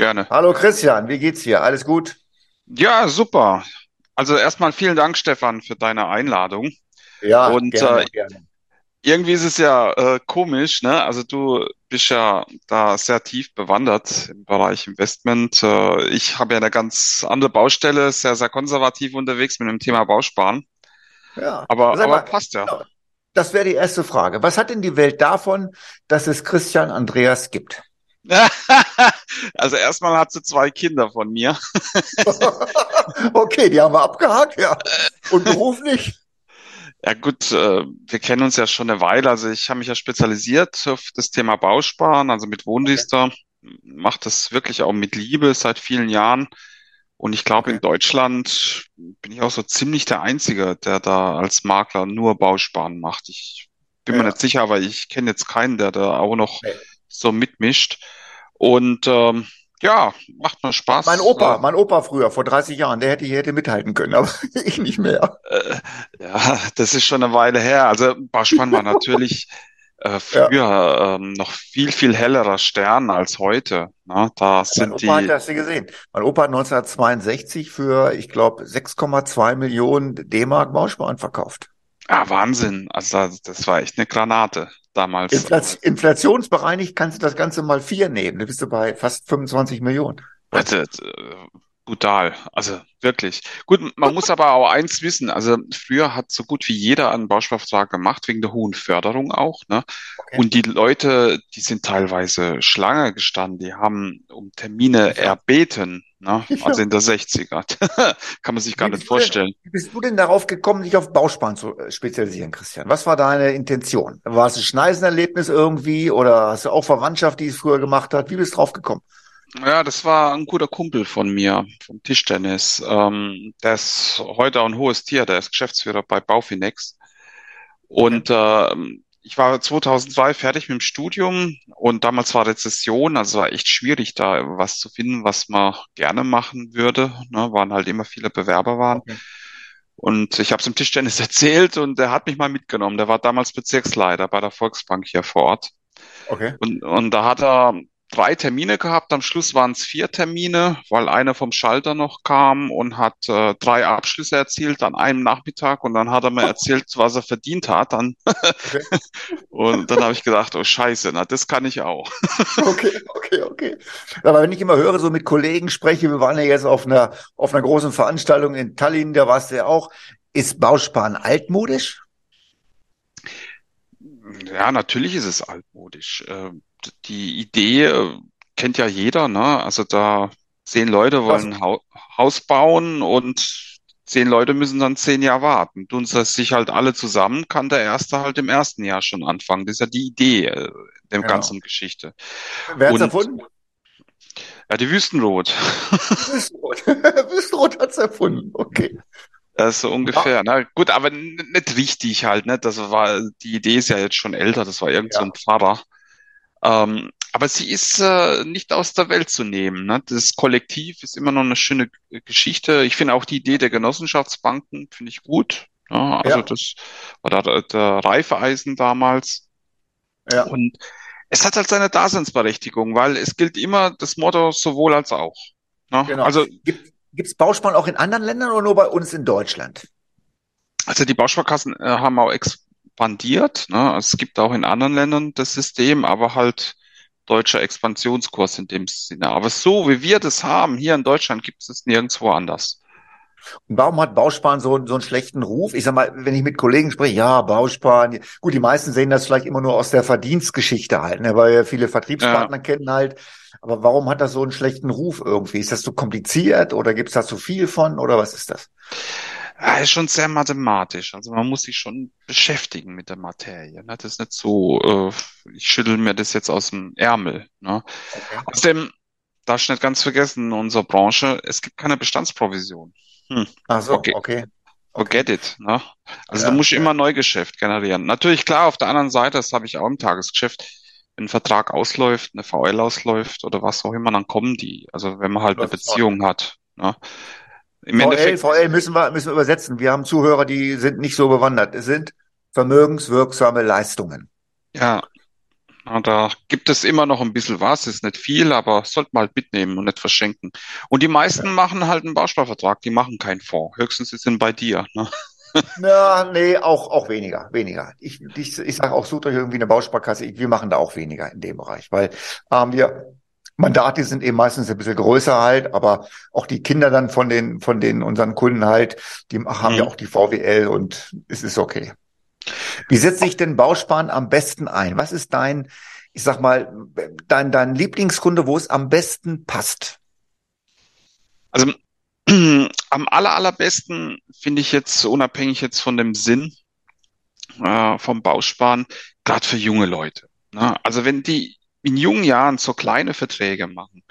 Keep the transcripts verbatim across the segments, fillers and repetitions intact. Gerne. Hallo Christian, wie geht's dir? Alles gut? Ja, super. Also erstmal vielen Dank, Stefan, für deine Einladung. Ja, Und gerne, äh, gerne. Irgendwie ist es ja äh, komisch, ne? Also du bist ja da sehr tief bewandert im Bereich Investment. Äh, ich habe ja eine ganz andere Baustelle, sehr, sehr konservativ unterwegs mit dem Thema Bausparen. Ja, aber, aber mal, passt ja. Das wäre die erste Frage. Was hat denn die Welt davon, dass es Christian Andreas gibt? Also erstmal hat sie zwei Kinder von mir. Okay, die haben wir abgehakt, ja. Und beruflich? Ja gut, wir kennen uns ja schon eine Weile. Also ich habe mich ja spezialisiert auf das Thema Bausparen, also mit Wohnriester. Okay. Mache das wirklich auch mit Liebe seit vielen Jahren. Und ich glaube, okay. In Deutschland bin ich auch so ziemlich der Einzige, der da als Makler nur Bausparen macht. Ich bin ja. mir nicht sicher, aber ich kenne jetzt keinen, der da auch noch nee. so mitmischt. Und ähm, ja, macht mir Spaß. Mein Opa, mein Opa früher, vor dreißig Jahren, der hätte hier hätte mithalten können, aber ich nicht mehr. Äh, ja, das ist schon eine Weile her. Also Bausparen war natürlich äh, früher ja. ähm, noch viel, viel hellerer Stern als heute. Na, da sind mein Opa die... hat das gesehen. Mein Opa hat neunzehnhundertzweiundsechzig für, ich glaube, sechs Komma zwei Millionen D-Mark Bausparen verkauft. Ah, Wahnsinn. Also das war echt eine Granate. Damals. Infl- Inflationsbereinigt kannst du das Ganze mal vier nehmen. Da bist du bei fast fünfundzwanzig Millionen. Also, brutal. Also wirklich. Gut, man muss aber auch eins wissen. Also früher hat so gut wie jeder einen Bausparvertrag gemacht, wegen der hohen Förderung auch. Ne? Okay. Und die Leute, die sind teilweise Schlange gestanden. Die haben um Termine erbeten. Ne? Also in der sechziger. Kann man sich gar nicht vorstellen. Wie bist du denn darauf gekommen, dich auf Bausparen zu spezialisieren, Christian? Was war deine Intention? War es ein Schneisenerlebnis irgendwie oder hast du auch Verwandtschaft, die es früher gemacht hat? Wie bist du drauf gekommen? Ja, das war ein guter Kumpel von mir, vom Tischtennis. Ähm, der ist heute auch ein hohes Tier, der ist Geschäftsführer bei Baufinex. Und okay. äh, ich war zweitausenddrei fertig mit dem Studium und damals war Rezession, also war echt schwierig, da was zu finden, was man gerne machen würde. Ne, waren halt immer viele Bewerber waren. Okay. Und ich habe es im Tischtennis erzählt und der hat mich mal mitgenommen. Der war damals Bezirksleiter bei der Volksbank hier vor Ort. Okay. Und, und da hat er drei Termine gehabt, am Schluss waren es vier Termine, weil einer vom Schalter noch kam und hat äh, drei Abschlüsse erzielt an einem Nachmittag und dann hat er mir erzählt, was er verdient hat. Dann okay. Und dann habe ich gedacht, oh Scheiße, na das kann ich auch. Okay, okay, okay. Aber wenn ich immer höre, so mit Kollegen spreche, wir waren ja jetzt auf einer auf einer großen Veranstaltung in Tallinn, da warst du ja auch, ist Bausparen altmodisch? Ja, natürlich ist es altmodisch. Die Idee kennt ja jeder, ne? Also da zehn Leute wollen ein Haus bauen und zehn Leute müssen dann zehn Jahre warten. Tun sich halt alle zusammen, kann der Erste halt im ersten Jahr schon anfangen. Das ist ja die Idee der genau. ganzen Geschichte. Wer hat's und, erfunden? Ja, die Wüstenrot. Wüstenrot. Wüstenrot hat's erfunden, okay. Das so ungefähr. Ja. Na gut, aber nicht richtig halt, ne? Das war, die Idee ist ja jetzt schon älter, das war irgend so ein ja. Pfarrer. Ähm, aber sie ist äh, nicht aus der Welt zu nehmen. Ne? Das Kollektiv ist immer noch eine schöne G- Geschichte. Ich finde auch die Idee der Genossenschaftsbanken, finde ich gut. Ne? Also ja. das war der, der Reifeisen damals. Ja. Und es hat halt seine Daseinsberechtigung, weil es gilt immer das Motto sowohl als auch. Ne? Genau. Also gibt es Bausparen auch in anderen Ländern oder nur bei uns in Deutschland? Also die Bausparkassen äh, haben auch ex expandiert. Ne? Es gibt auch in anderen Ländern das System, aber halt deutscher Expansionskurs in dem Sinne. Aber so wie wir das haben, hier in Deutschland gibt es das nirgendwo anders. Und warum hat Bausparen so, so einen schlechten Ruf? Ich sag mal, wenn ich mit Kollegen spreche, ja, Bausparen. Gut, die meisten sehen das vielleicht immer nur aus der Verdienstgeschichte halt, ne? Weil viele Vertriebspartner ja. kennen halt. Aber warum hat das so einen schlechten Ruf irgendwie? Ist das so kompliziert oder gibt es da zu viel von oder was ist das? Ja, ist schon sehr mathematisch. Also man muss sich schon beschäftigen mit der Materie. Ne? Das ist nicht so, äh, ich schüttel mir das jetzt aus dem Ärmel. Ne? Okay. Außerdem, darf ich nicht ganz vergessen, in unserer Branche, es gibt keine Bestandsprovision. Hm. Ach so, okay. okay. Forget okay. it. Ne? Also ja, du musst ja. immer Neugeschäft generieren. Natürlich, klar, auf der anderen Seite, das habe ich auch im Tagesgeschäft, wenn ein Vertrag ausläuft, eine V L ausläuft oder was auch immer, dann kommen die. Also wenn man halt das eine Beziehung hat. Ne? Im V L, V L müssen wir, müssen wir übersetzen. Wir haben Zuhörer, die sind nicht so bewandert. Es sind vermögenswirksame Leistungen. Ja. Na, da gibt es immer noch ein bisschen was, ist nicht viel, aber sollte man halt mitnehmen und nicht verschenken. Und die meisten ja. machen halt einen Bausparvertrag, die machen keinen Fonds. Höchstens sind bei dir. Ne? Na, nee, auch, auch weniger, weniger. Ich, ich, ich sage auch, sucht euch irgendwie eine Bausparkasse. Ich, wir machen da auch weniger in dem Bereich, weil ähm, wir Mandate sind eben meistens ein bisschen größer halt, aber auch die Kinder dann von den, von den unseren Kunden halt, die haben ja mhm. auch die V W L und es ist okay. Wie setzt sich denn Bausparen am besten ein? Was ist dein, ich sag mal, dein, dein Lieblingskunde, wo es am besten passt? Also am aller, allerbesten finde ich jetzt, unabhängig jetzt von dem Sinn äh, vom Bausparen, gerade für junge Leute. Ne? Also wenn die in jungen Jahren so kleine Verträge machen,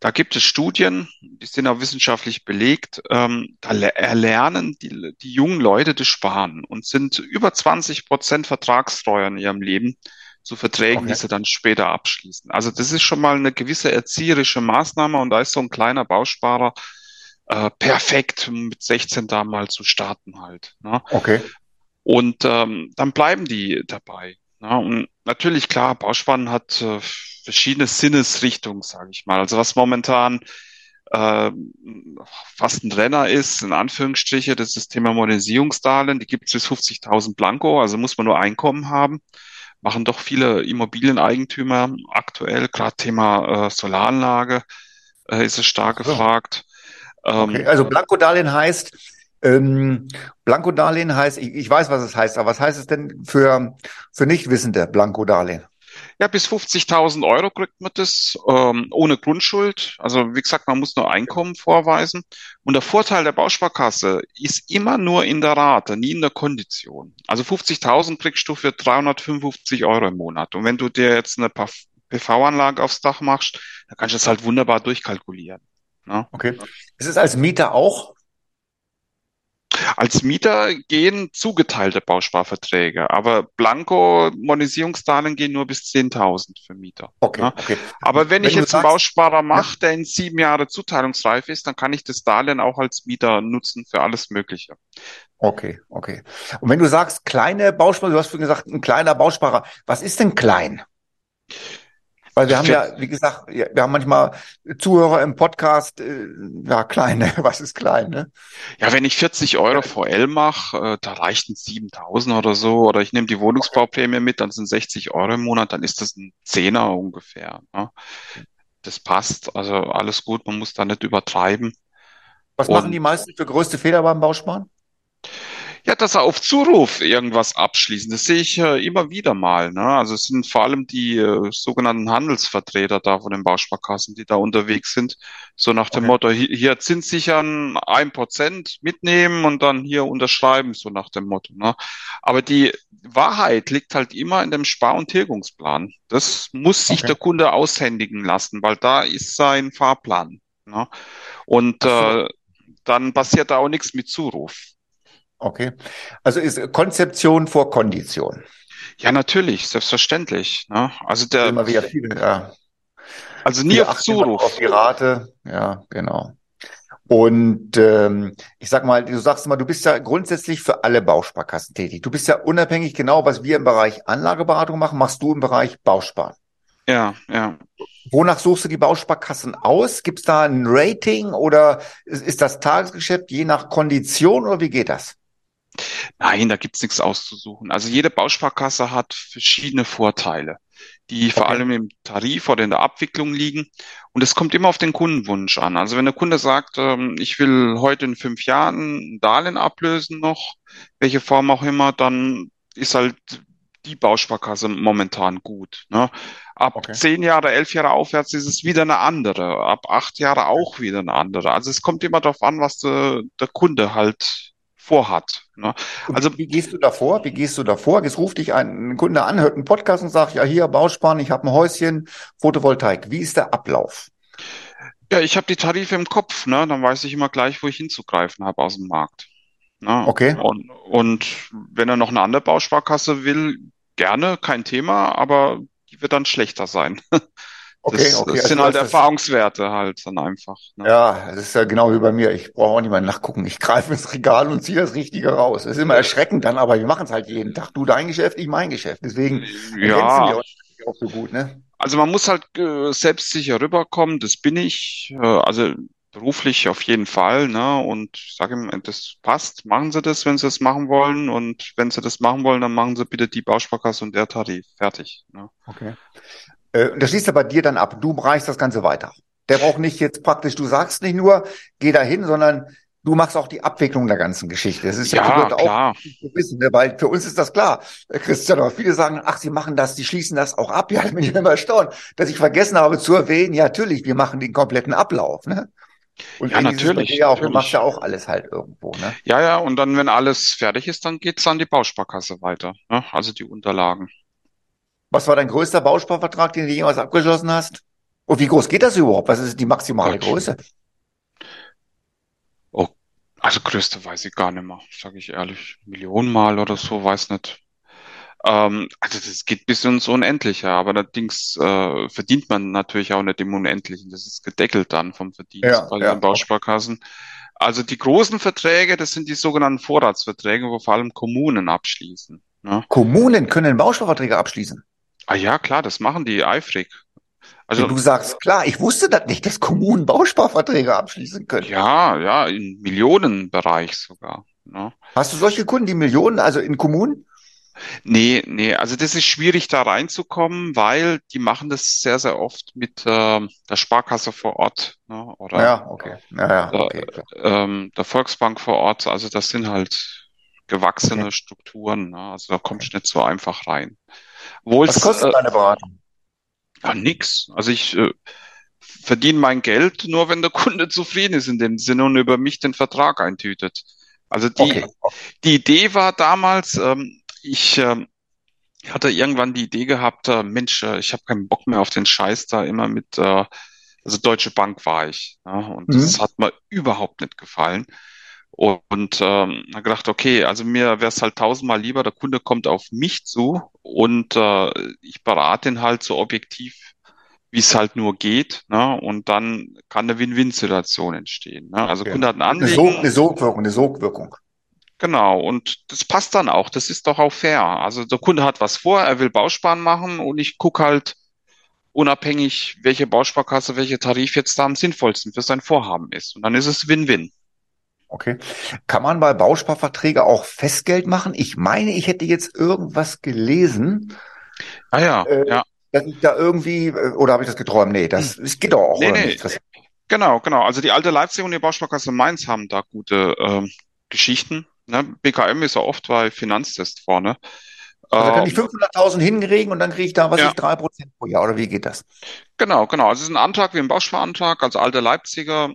da gibt es Studien, die sind auch wissenschaftlich belegt, ähm, da erlernen die, die jungen Leute das Sparen und sind über zwanzig Prozent vertragstreuer in ihrem Leben zu Verträgen, okay. die sie dann später abschließen. Also das ist schon mal eine gewisse erzieherische Maßnahme und da ist so ein kleiner Bausparer äh, perfekt, mit sechzehn da mal zu starten halt. Ne? Okay. Und ähm, dann bleiben die dabei. Ja, und natürlich, klar, Bausparen hat äh, verschiedene Sinnesrichtungen, sage ich mal. Also was momentan äh, fast ein Renner ist, in Anführungsstriche, das ist das Thema Modernisierungsdarlehen. Die gibt es bis fünfzigtausend Blanko, also muss man nur Einkommen haben. Machen doch viele Immobilieneigentümer aktuell, gerade Thema äh, Solaranlage äh, ist es stark ja. gefragt. Ähm, okay. Also Blankodarlehen heißt... Ähm, Blankodarlehen heißt, ich, ich weiß, was es heißt, aber was heißt es denn für, für Nichtwissende, Blankodarlehen? Ja, bis fünfzigtausend Euro kriegt man das, ähm, ohne Grundschuld. Also wie gesagt, man muss nur Einkommen vorweisen. Und der Vorteil der Bausparkasse ist immer nur in der Rate, nie in der Kondition. Also fünfzigtausend kriegst du für dreihundertfünfundfünfzig Euro im Monat. Und wenn du dir jetzt eine P V-Anlage aufs Dach machst, dann kannst du das halt wunderbar durchkalkulieren. Ne? Okay. Ist es als Mieter auch? Als Mieter gehen zugeteilte Bausparverträge, aber Blanko-Modernisierungsdarlehen gehen nur bis zehntausend für Mieter. Okay, ja. okay. Aber wenn, wenn ich jetzt einen Bausparer mache, ja. der in sieben Jahren zuteilungsreif ist, dann kann ich das Darlehen auch als Mieter nutzen für alles Mögliche. Okay, okay. Und wenn du sagst, kleine Bausparer, du hast vorhin gesagt, ein kleiner Bausparer, was ist denn klein? Weil wir haben ja, wie gesagt, wir haben manchmal Zuhörer im Podcast, äh, ja, kleine, was ist klein, ne? Ja, wenn ich vierzig Euro V L mache, äh, da reichen siebentausend oder so, oder ich nehme die Wohnungsbauprämie mit, dann sind sechzig Euro im Monat, dann ist das ein Zehner ungefähr. Ne? Das passt, also alles gut, man muss da nicht übertreiben. Was Und, machen die meisten für größte Fehler beim Bausparen? Ja, dass er auf Zuruf irgendwas abschließen, das sehe ich äh, immer wieder mal. Ne? Also es sind vor allem die äh, sogenannten Handelsvertreter da von den Bausparkassen, die da unterwegs sind. So nach dem okay. Motto, hier, hier zinssichern, ein Prozent mitnehmen und dann hier unterschreiben, so nach dem Motto. Ne? Aber die Wahrheit liegt halt immer in dem Spar- und Tilgungsplan. Das muss sich okay. der Kunde aushändigen lassen, weil da ist sein Fahrplan. Ne? Und so. äh, dann passiert da auch nichts mit Zuruf. Okay, also ist Konzeption vor Kondition. Ja, natürlich, selbstverständlich. Ne? Also der immer wieder viele, ja. Also nie auf Zuruf. Auf die Rate, ja, genau. Und ähm, ich sag mal, du sagst mal, du bist ja grundsätzlich für alle Bausparkassen tätig. Du bist ja unabhängig genau, was wir im Bereich Anlageberatung machen, machst du im Bereich Bausparen. Ja, ja. Wonach suchst du die Bausparkassen aus? Gibt es da ein Rating oder ist, ist das Tagesgeschäft je nach Kondition oder wie geht das? Nein, da gibt's nichts auszusuchen. Also jede Bausparkasse hat verschiedene Vorteile, die okay. vor allem im Tarif oder in der Abwicklung liegen. Und es kommt immer auf den Kundenwunsch an. Also wenn der Kunde sagt, ähm, ich will heute in fünf Jahren ein Darlehen ablösen noch, welche Form auch immer, dann ist halt die Bausparkasse momentan gut. Ne? Ab okay. zehn Jahre, elf Jahre aufwärts ist es wieder eine andere. Ab acht Jahre auch wieder eine andere. Also es kommt immer darauf an, was de, der Kunde halt vorhat. Ne? Also wie gehst du davor? Wie gehst du davor? Jetzt ruft dich ein Kunde an, hört einen Podcast und sagt, ja hier, Bausparen, ich habe ein Häuschen, Photovoltaik. Wie ist der Ablauf? Ja, ich habe die Tarife im Kopf, ne? Dann weiß ich immer gleich, wo ich hinzugreifen habe aus dem Markt. Ne? Okay. Und, und wenn er noch eine andere Bausparkasse will, gerne, kein Thema, aber die wird dann schlechter sein. Okay, das, okay. das also sind halt Erfahrungswerte halt dann einfach. Ne? Ja, das ist ja genau wie bei mir. Ich brauche auch nicht mal nachgucken. Ich greife ins Regal und ziehe das Richtige raus. Das ist immer erschreckend dann, aber wir machen es halt jeden Tag. Du dein Geschäft, ich mein Geschäft. Deswegen ja. ergänzen wir uns auch so gut, ne? Also man muss halt äh, selbstsicher rüberkommen, das bin ich, äh, also beruflich auf jeden Fall, ne? Und ich sage ihm, das passt, machen Sie das, wenn Sie das machen wollen, und wenn Sie das machen wollen, dann machen Sie bitte die Bausparkasse und der Tarif, fertig, ne? Okay. Äh, das schließt aber dir dann ab, du reichst das Ganze weiter. Der braucht nicht jetzt praktisch, du sagst nicht nur, geh dahin, sondern du machst auch die Abwicklung der ganzen Geschichte. Das ist ja, ja auch klar. Wissen, ne? Weil für uns ist das klar, Christian, aber viele sagen, ach, sie machen das, sie schließen das auch ab. Ja, da bin ich immer erstaunt, dass ich vergessen habe zu erwähnen, ja, natürlich, wir machen den kompletten Ablauf, ne? Und ja, natürlich, ja auch, natürlich. Du machst ja auch alles halt irgendwo, ne? Ja, ja, und dann, wenn alles fertig ist, dann geht's an die Bausparkasse weiter, ne? Also die Unterlagen. Was war dein größter Bausparvertrag, den du jemals abgeschlossen hast? Und wie groß geht das überhaupt? Was ist die maximale okay. Größe? Oh, also größte weiß ich gar nicht mehr, sage ich ehrlich. Millionenmal oder so, weiß nicht. Ähm, also das geht bis ins Unendliche, aber allerdings äh, verdient man natürlich auch nicht im Unendlichen. Das ist gedeckelt dann vom Verdienst ja, bei ja. den Bausparkassen. Also die großen Verträge, das sind die sogenannten Vorratsverträge, wo vor allem Kommunen abschließen, ne? Kommunen können Bausparverträge abschließen? Ah ja, klar, das machen die eifrig. Also wenn du sagst, klar, ich wusste das nicht, dass Kommunen Bausparverträge abschließen können. Ja, ja, im Millionenbereich sogar, ne? Hast du solche Kunden, die Millionen, also in Kommunen? Nee, nee, also das ist schwierig, da reinzukommen, weil die machen das sehr, sehr oft mit äh, der Sparkasse vor Ort, ne? Oder ja, okay. Ja, ja, okay, der, ähm, der Volksbank vor Ort. Also das sind halt gewachsene okay. Strukturen, ne? Also da kommst du nicht so einfach rein. Wohl's, Was kostet äh, deine Beratung? Ja, nix. Also ich äh, verdiene mein Geld nur, wenn der Kunde zufrieden ist in dem Sinne und über mich den Vertrag eintütet. Also die, okay. die Idee war damals, ähm, ich äh, hatte irgendwann die Idee gehabt, äh, Mensch, äh, ich habe keinen Bock mehr auf den Scheiß da immer mit, äh, also Deutsche Bank war ich. Ja, und mhm. das hat mir überhaupt nicht gefallen. Und, und ähm, habe gedacht, okay, also mir wäre es halt tausendmal lieber, der Kunde kommt auf mich zu und äh, ich berate ihn halt so objektiv, wie es halt nur geht, ne? Und dann kann eine Win-Win-Situation entstehen, ne? Also okay. Kunde hat ein Anliegen. Eine, so eine Sogwirkung, eine Sogwirkung. Genau, und das passt dann auch, das ist doch auch fair. Also der Kunde hat was vor, er will Bausparen machen und ich gucke halt unabhängig, welche Bausparkasse, welcher Tarif jetzt da am sinnvollsten für sein Vorhaben ist. Und dann ist es Win-Win. Okay. Kann man bei Bausparverträgen auch Festgeld machen? Ich meine, ich hätte jetzt irgendwas gelesen. Ah ja, äh, ja. Dass ich da irgendwie, oder habe ich das geträumt? Nee, das, das geht doch auch nee, oder nee. Nicht. Das genau, genau. Also die Alte Leipziger und die Bausparkasse Mainz haben da gute äh, Geschichten, ne? B K M ist ja oft bei Finanztest vorne. Also da kann ich fünfhunderttausend hinregen und dann kriege ich da, was ja. ich, drei Prozent pro Jahr, oder wie geht das? Genau, genau. Also es ist ein Antrag wie ein Bausparantrag, also Alte Leipziger.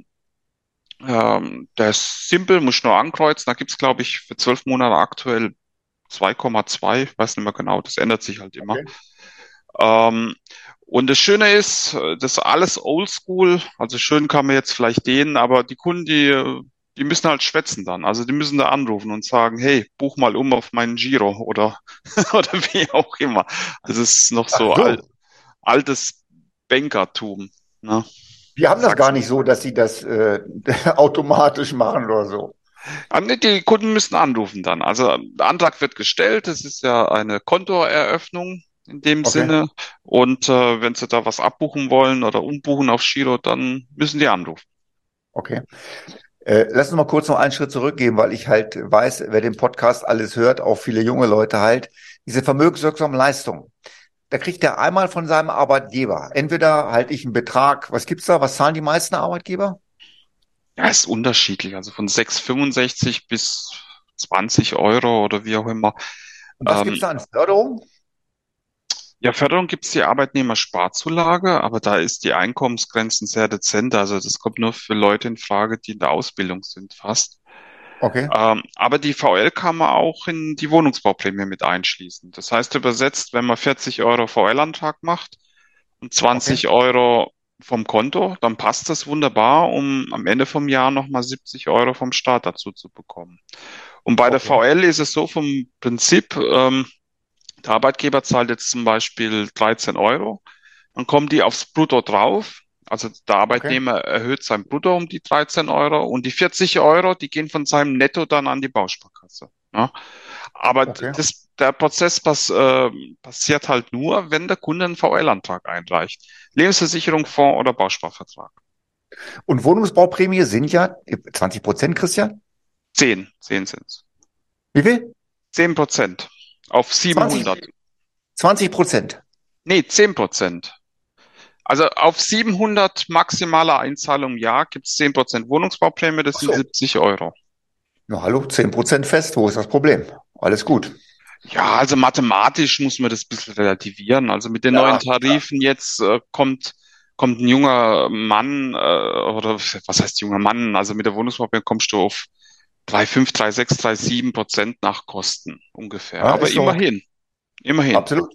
Ähm, der ist simpel, muss ich nur ankreuzen. Da gibt's, glaube ich, für zwölf Monate aktuell zwei Komma zwei. Ich weiß nicht mehr genau, das ändert sich halt immer. Okay. Ähm, und das Schöne ist, das ist alles oldschool. Also schön kann man jetzt vielleicht dehnen, aber die Kunden, die, die müssen halt schwätzen dann. Also die müssen da anrufen und sagen, hey, buch mal um auf meinen Giro oder, oder wie auch immer. Also es ist noch so, so. Alt, altes Bankertum, ne? Wir haben das gar nicht so, dass sie das äh, automatisch machen oder so. Die Kunden müssen anrufen dann. Also der Antrag wird gestellt. Das ist ja eine Kontoeröffnung in dem okay. Sinne. Und äh, wenn sie da was abbuchen wollen oder umbuchen auf Giro, dann müssen die anrufen. Okay. Äh, lass uns mal kurz noch einen Schritt zurückgehen, weil ich halt weiß, wer den Podcast alles hört, auch viele junge Leute halt, diese vermögenswirksamen Leistungen. Da kriegt er einmal von seinem Arbeitgeber. Entweder halte ich einen Betrag, was gibt's da, was zahlen die meisten Arbeitgeber? Ja, ist unterschiedlich, also von sechs Komma fünfundsechzig bis zwanzig Euro oder wie auch immer. Und was ähm, gibt's da an Förderung? Ja, Förderung gibt's die Arbeitnehmersparzulage, aber da ist die Einkommensgrenzen sehr dezent, also das kommt nur für Leute in Frage, die in der Ausbildung sind fast. Okay. Ähm, aber die V L kann man auch in die Wohnungsbauprämie mit einschließen. Das heißt übersetzt, wenn man vierzig Euro V L-Antrag macht und zwanzig okay. Euro vom Konto, dann passt das wunderbar, um am Ende vom Jahr nochmal siebzig Euro vom Staat dazu zu bekommen. Und bei okay. der V L ist es so vom Prinzip, ähm, der Arbeitgeber zahlt jetzt zum Beispiel dreizehn Euro, dann kommen die aufs Brutto drauf. Also der Arbeitnehmer okay. erhöht sein Brutto um die dreizehn Euro und die vierzig Euro, die gehen von seinem Netto dann an die Bausparkasse. Ja. Aber okay. das, der Prozess pass, äh, passiert halt nur, wenn der Kunde einen V L-Antrag einreicht. Lebensversicherung, Fonds oder Bausparvertrag. Und Wohnungsbauprämie sind ja zwanzig Prozent, Christian? Zehn. Zehn sind's. Wie viel? Zehn Prozent. Auf siebenhundert. zwanzig Prozent? Nee, zehn Prozent. Also auf siebenhundert maximaler Einzahlung im Jahr gibt's zehn Prozent Wohnungsbauprämie, das sind so. siebzig Euro. Na hallo, zehn Prozent fest, wo ist das Problem? Alles gut. Ja, also mathematisch muss man das ein bisschen relativieren. Also mit den ja, neuen Tarifen ja. jetzt äh, kommt... kommt ein junger Mann, äh, oder was heißt junger Mann, also mit der Wohnungsbauprämie kommst du auf drei Komma fünf, drei Komma sechs, drei Komma sieben Prozent nach Kosten ungefähr. Ja, aber immerhin, immerhin. Absolut.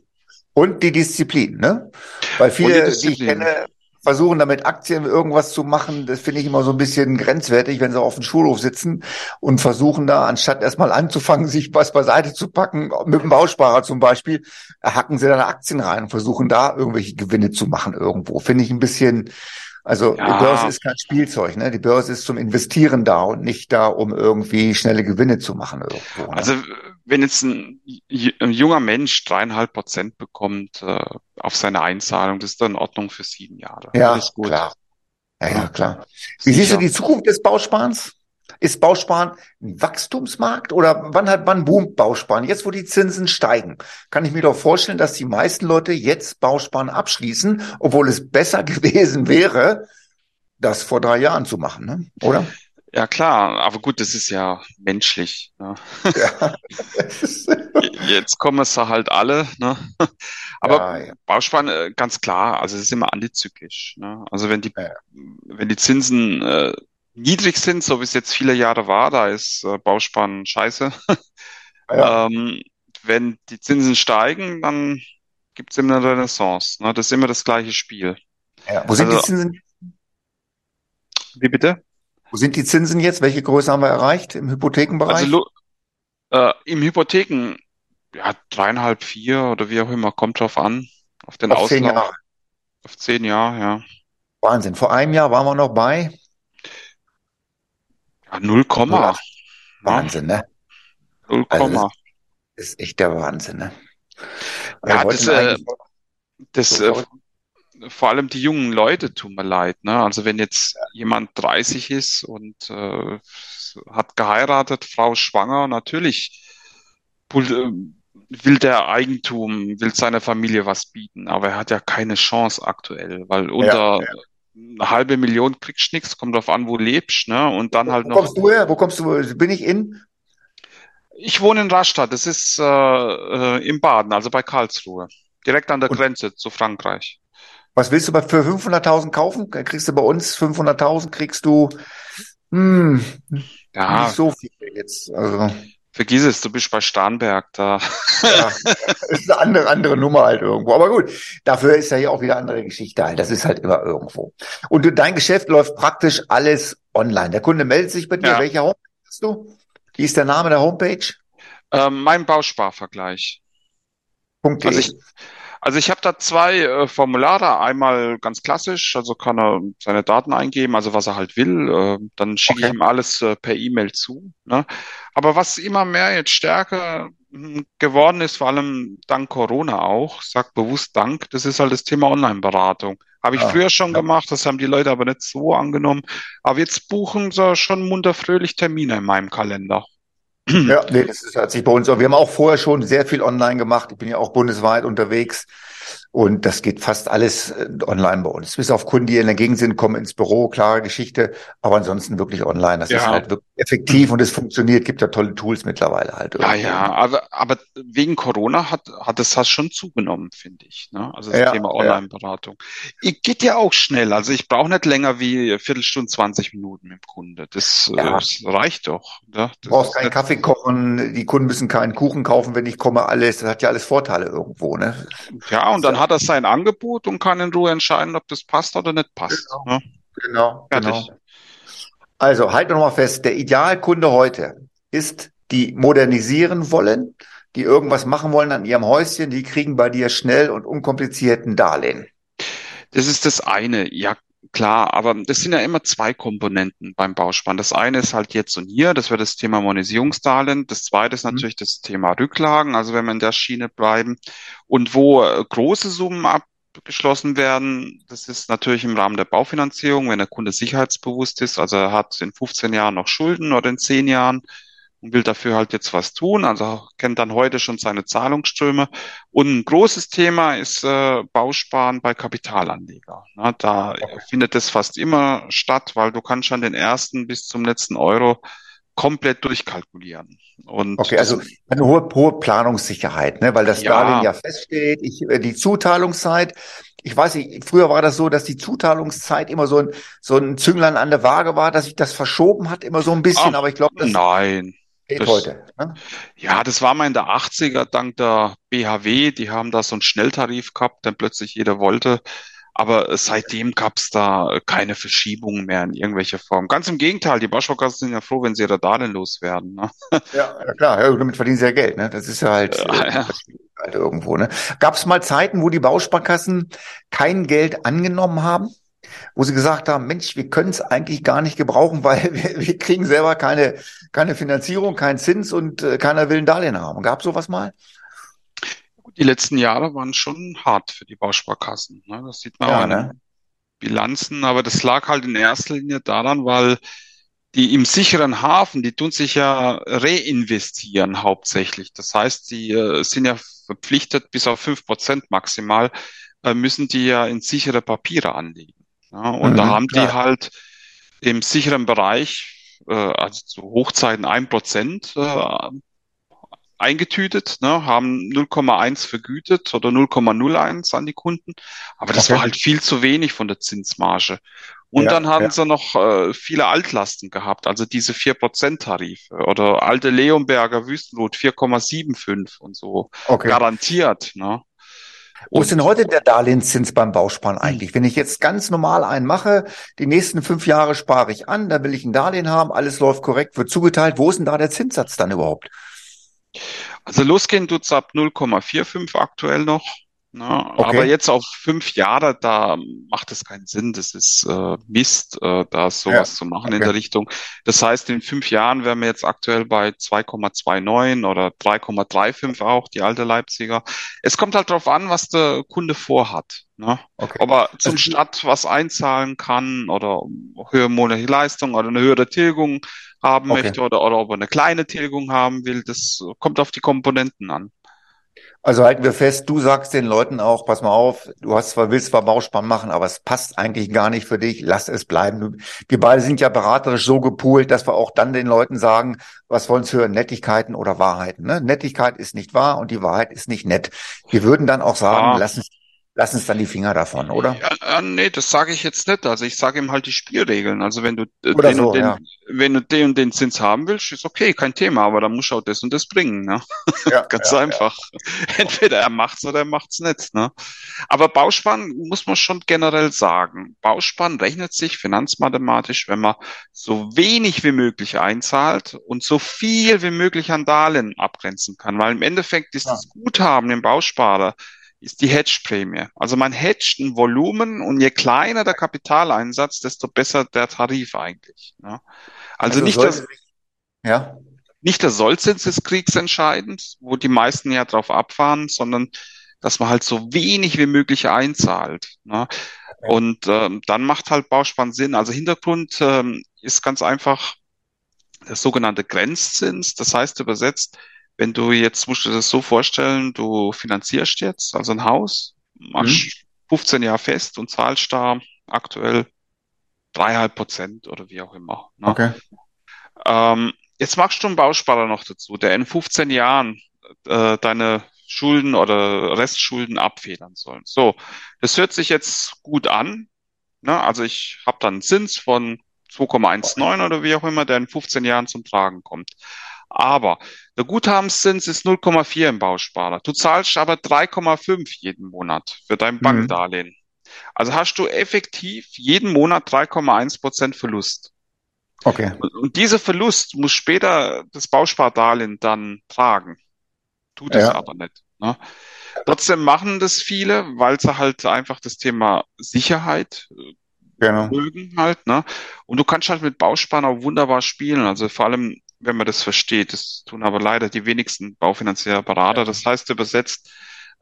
Und die Disziplin, ne? Weil viele, die, die ich kenne, versuchen damit Aktien irgendwas zu machen, das finde ich immer so ein bisschen grenzwertig, wenn sie auf dem Schulhof sitzen und versuchen da, anstatt erstmal anzufangen, sich was beiseite zu packen, mit dem Bausparer zum Beispiel, hacken sie dann Aktien rein und versuchen da irgendwelche Gewinne zu machen irgendwo. Finde ich ein bisschen, also ja. die Börse ist kein Spielzeug, ne? Die Börse ist zum Investieren da und nicht da, um irgendwie schnelle Gewinne zu machen irgendwo. Ne? Also wenn jetzt ein, ein junger Mensch dreieinhalb Prozent bekommt äh, auf seine Einzahlung, das ist dann in Ordnung für sieben Jahre. Ja, ist gut. Klar. Ja, ja, klar. Wie sicher. Siehst du die Zukunft des Bausparens? Ist Bausparen ein Wachstumsmarkt oder wann hat wann boomt Bausparen? Jetzt, wo die Zinsen steigen, kann ich mir doch vorstellen, dass die meisten Leute jetzt Bausparen abschließen, obwohl es besser gewesen wäre, das vor drei Jahren zu machen, ne? Oder? Ja klar, aber gut, das ist ja menschlich. Ne? Ja. Jetzt kommen es da halt alle. Ne? Aber ja, ja. Bausparen, ganz klar, also es ist immer antizyklisch. Ne? Also wenn die, ja. wenn die Zinsen äh, niedrig sind, so wie es jetzt viele Jahre war, da ist äh, Bausparen scheiße. Ja. ähm, wenn die Zinsen steigen, dann gibt es immer eine Renaissance. Ne? Das ist immer das gleiche Spiel. Ja. Wo sind also, die Zinsen? Wie bitte? Wo sind die Zinsen jetzt? Welche Größe haben wir erreicht im Hypothekenbereich? Also äh, im Hypotheken, ja, dreieinhalb, vier oder wie auch immer, kommt drauf an. Auf den Auslauf. Auf zehn Jahre. Auf zehn Jahre, ja. Wahnsinn. Vor einem Jahr waren wir noch bei? Ja, null Komma acht. Wahnsinn, ne? null Komma acht. Also das ist echt der Wahnsinn, ne? Wir ja, das, äh, das, so äh, vor allem die jungen Leute tun mir leid. Ne? Also wenn jetzt jemand dreißig ist und äh, hat geheiratet, Frau schwanger, natürlich will der Eigentum, will seiner Familie was bieten, aber er hat ja keine Chance aktuell, weil unter ja, ja. eine halbe Million kriegst du nichts, kommt drauf an, wo du lebst. Ne? Und dann wo, halt wo noch. Wo kommst du her? Wo kommst du? Bin ich in? Ich wohne in Rastatt, das ist äh, im Baden, also bei Karlsruhe, direkt an der und? Grenze zu Frankreich. Was willst du für fünfhunderttausend kaufen? Kriegst du bei uns fünfhunderttausend, kriegst du mh, ja. nicht so viel jetzt. Also. Vergiss es, du bist bei Starnberg da. Ja, das ist eine andere, andere Nummer halt irgendwo. Aber gut, dafür ist ja hier auch wieder andere Geschichte halt. Das ist halt immer irgendwo. Und dein Geschäft läuft praktisch alles online. Der Kunde meldet sich bei dir. Ja. Welche Homepage hast du? Wie ist der Name der Homepage? Ähm, mein Bausparvergleich. Punkt. Also ich... Also ich habe da zwei äh, Formulare, einmal ganz klassisch, also kann er seine Daten eingeben, also was er halt will, äh, dann schicke okay. ich ihm alles äh, per E-Mail zu. Ne? Aber was immer mehr jetzt stärker mh, geworden ist, vor allem dank Corona auch, sag bewusst Dank, das ist halt das Thema Online-Beratung. Habe ich ah, früher schon ja. gemacht, das haben die Leute aber nicht so angenommen. Aber jetzt buchen sie schon munter fröhlich Termine in meinem Kalender. Ja, nee, das ist tatsächlich bei uns auch. Wir haben auch vorher schon sehr viel online gemacht. Ich bin ja auch bundesweit unterwegs und das geht fast alles online bei uns. Bis auf Kunden, die in der Gegend sind, kommen ins Büro, klare Geschichte, aber ansonsten wirklich online. Das ja. ist halt wirklich effektiv und es funktioniert, gibt ja tolle Tools mittlerweile halt. Irgendwie. Ja, ja, aber, aber wegen Corona hat hat das das schon zugenommen, finde ich. Ne? Also das ja, Thema Online-Beratung. Ja. Geht ja auch schnell. Also ich brauche nicht länger wie Viertelstunde, zwanzig Minuten mit dem Kunde. Das, ja. das reicht doch. Ne? Das du brauchst keinen Kaffee kochen, die Kunden müssen keinen Kuchen kaufen, wenn ich komme, alles. Das hat ja alles Vorteile irgendwo. Ne? Ja, und dann hat er sein Angebot und kann in Ruhe entscheiden, ob das passt oder nicht passt. Genau, ne? genau, genau. Also halt nochmal fest, der Idealkunde heute ist, die modernisieren wollen, die irgendwas machen wollen an ihrem Häuschen, die kriegen bei dir schnell und unkomplizierten Darlehen. Das ist das eine, ja Klar, aber das sind ja immer zwei Komponenten beim Bausparen. Das eine ist halt jetzt und hier, das wäre das Thema Modernisierungsdarlehen. Das zweite ist natürlich das Thema Rücklagen, also wenn wir in der Schiene bleiben. Und wo große Summen abgeschlossen werden, das ist natürlich im Rahmen der Baufinanzierung, wenn der Kunde sicherheitsbewusst ist, also er hat in fünfzehn Jahren noch Schulden oder in zehn Jahren und will dafür halt jetzt was tun, also kennt dann heute schon seine Zahlungsströme. Und ein großes Thema ist äh, Bausparen bei Kapitalanleger. Na, da okay. findet das fast immer statt, weil du kannst schon den ersten bis zum letzten Euro komplett durchkalkulieren. Und okay, also eine hohe, hohe Planungssicherheit, ne? Weil das ja. Darlehen ja feststeht, ich, die Zuteilungszeit, ich weiß nicht, früher war das so, dass die Zuteilungszeit immer so ein, so ein Zünglein an der Waage war, dass sich das verschoben hat, immer so ein bisschen, ah, aber ich glaube, das... Nein. Das, heute, ne? Ja, das war mal in der achtziger dank der B H W. Die haben da so einen Schnelltarif gehabt, den plötzlich jeder wollte. Aber seitdem gab es da keine Verschiebungen mehr in irgendwelcher Form. Ganz im Gegenteil, die Bausparkassen sind ja froh, wenn sie ihre Darlehen loswerden. Ne? Ja, klar, ja, damit verdienen sie ja Geld. Ne? Das ist ja halt, ja, ja. halt irgendwo. Ne? Gab es mal Zeiten, wo die Bausparkassen kein Geld angenommen haben? Wo sie gesagt haben, Mensch, wir können es eigentlich gar nicht gebrauchen, weil wir, wir kriegen selber keine, keine Finanzierung, keinen Zins und äh, keiner will ein Darlehen haben. Gab es sowas mal? Die letzten Jahre waren schon hart für die Bausparkassen. Ne? Das sieht man ja, auch in ne? Bilanzen. Aber das lag halt in erster Linie daran, weil die im sicheren Hafen, die tun sich ja reinvestieren hauptsächlich. Das heißt, die äh, sind ja verpflichtet, bis auf fünf Prozent maximal, äh, müssen die ja in sichere Papiere anlegen. Ja, und mhm, da haben klar. die halt im sicheren Bereich, äh, also zu Hochzeiten ein Prozent äh, eingetütet, ne, haben null Komma eins vergütet oder null Komma null eins an die Kunden. Aber das okay. war halt viel zu wenig von der Zinsmarge. Und ja, dann haben ja. sie noch äh, viele Altlasten gehabt, also diese vier Prozent Tarife oder alte Leonberger, Wüstenrot vier Komma fünfundsiebzig und so okay. garantiert. Ne? Wo ist denn heute der Darlehenszins beim Bausparen eigentlich? Wenn ich jetzt ganz normal einen mache, die nächsten fünf Jahre spare ich an, dann will ich ein Darlehen haben, alles läuft korrekt, wird zugeteilt. Wo ist denn da der Zinssatz dann überhaupt? Also losgehen tut's ab null Komma fünfundvierzig aktuell noch. Ne? Okay. Aber jetzt auf fünf Jahre, da macht es keinen Sinn. Das ist äh, Mist, äh, da sowas ja. zu machen okay. in der Richtung. Das heißt, in fünf Jahren wären wir jetzt aktuell bei zwei Komma neunundzwanzig oder drei Komma fünfunddreißig auch, die alte Leipziger. Es kommt halt drauf an, was der Kunde vorhat. Ne? Okay. Ob er zum Stadt was einzahlen kann oder höhere monatliche Leistung oder eine höhere Tilgung haben okay. möchte oder, oder ob er eine kleine Tilgung haben will. Das kommt auf die Komponenten an. Also halten wir fest, du sagst den Leuten auch, pass mal auf, du hast zwar, willst zwar Bausparen machen, aber es passt eigentlich gar nicht für dich, lass es bleiben. Wir beide sind ja beraterisch so gepoolt, dass wir auch dann den Leuten sagen, was wollen sie hören, Nettigkeiten oder Wahrheiten. Ne? Nettigkeit ist nicht wahr und die Wahrheit ist nicht nett. Wir würden dann auch sagen, ja. lass uns, lass uns dann die Finger davon, oder? Ja, nee, das sage ich jetzt nicht. Also ich sage ihm halt die Spielregeln. Also wenn du, äh, den, so, und den, ja. wenn du den und den Zins haben willst, ist okay, kein Thema, aber dann musst du auch das und das bringen. Ne? Ja, Ganz ja, einfach. Ja. Entweder er macht's oder er macht's nicht. Ne? Aber Bausparen muss man schon generell sagen. Bausparen rechnet sich finanzmathematisch, wenn man so wenig wie möglich einzahlt und so viel wie möglich an Darlehen abgrenzen kann. Weil im Endeffekt ist ja. das Guthaben im Bausparer ist die Hedge-Prämie. Also man hedgt ein Volumen und je kleiner der Kapitaleinsatz, desto besser der Tarif eigentlich. Ne? Also, also nicht, soll, das, ja. nicht der Sollzins ist kriegsentscheidend, wo die meisten ja drauf abfahren, sondern dass man halt so wenig wie möglich einzahlt. Ne? Und ähm, dann macht halt Bausparen Sinn. Also Hintergrund ähm, ist ganz einfach der sogenannte Grenzzins. Das heißt übersetzt, wenn du jetzt, musst du dir das so vorstellen, du finanzierst jetzt, also ein Haus, machst mhm. fünfzehn Jahre fest und zahlst da aktuell dreieinhalb Prozent oder wie auch immer. Ne? Okay. Ähm, jetzt machst du einen Bausparer noch dazu, der in fünfzehn Jahren äh, deine Schulden oder Restschulden abfedern soll. So, das hört sich jetzt gut an. Ne? Also ich habe dann einen Zins von zwei Komma neunzehn oder wie auch immer, der in fünfzehn Jahren zum Tragen kommt. Aber der Guthabenszins ist null Komma vier im Bausparer. Du zahlst aber drei Komma fünf jeden Monat für dein Bankdarlehen. Mhm. Also hast du effektiv jeden Monat drei Komma eins Prozent Verlust. Okay. Und dieser Verlust muss später das Bauspardarlehen dann tragen. Tut es ja. aber nicht. Ne? Trotzdem machen das viele, weil sie halt einfach das Thema Sicherheit Genau. Mögen halt, ne? Und du kannst halt mit Bausparen auch wunderbar spielen. Also vor allem, wenn man das versteht, das tun aber leider die wenigsten baufinanzielle Berater. Ja. Das heißt übersetzt,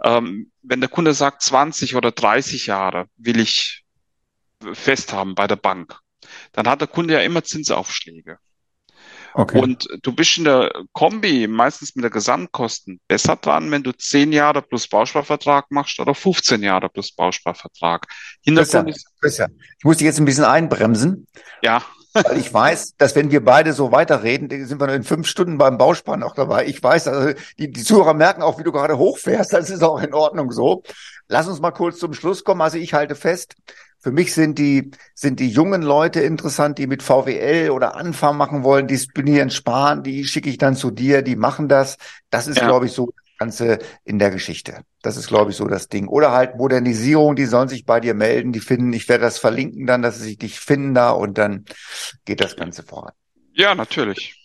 ähm, wenn der Kunde sagt, zwanzig oder dreißig Jahre will ich festhaben bei der Bank, dann hat der Kunde ja immer Zinsaufschläge. Okay. Und du bist in der Kombi meistens mit der Gesamtkosten besser dran, wenn du zehn Jahre plus Bausparvertrag machst oder fünfzehn Jahre plus Bausparvertrag. Hintergrund ist, besser. Ich muss dich jetzt ein bisschen einbremsen. Ja. Weil ich weiß, dass wenn wir beide so weiterreden, sind wir in fünf Stunden beim Bausparen noch dabei. Ich weiß, also die, die Zuhörer merken auch, wie du gerade hochfährst. Das ist auch in Ordnung so. Lass uns mal kurz zum Schluss kommen. Also ich halte fest, für mich sind die, sind die jungen Leute interessant, die mit V W L oder Anfahren machen wollen, disziplinieren, sparen, die schicke ich dann zu dir, die machen das. Das ist, ja. glaube ich, so das Ganze in der Geschichte. Das ist, glaube ich, so das Ding. Oder halt Modernisierung, die sollen sich bei dir melden, die finden, ich werde das verlinken dann, dass sie dich finden da und dann geht das Ganze voran. Ja, natürlich.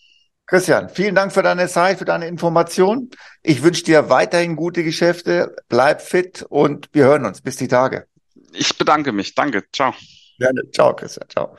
Christian, vielen Dank für deine Zeit, für deine Information. Ich wünsche dir weiterhin gute Geschäfte, bleib fit und wir hören uns. Bis die Tage. Ich bedanke mich. Danke. Ciao. Gerne. Ciao, Christian. Ciao.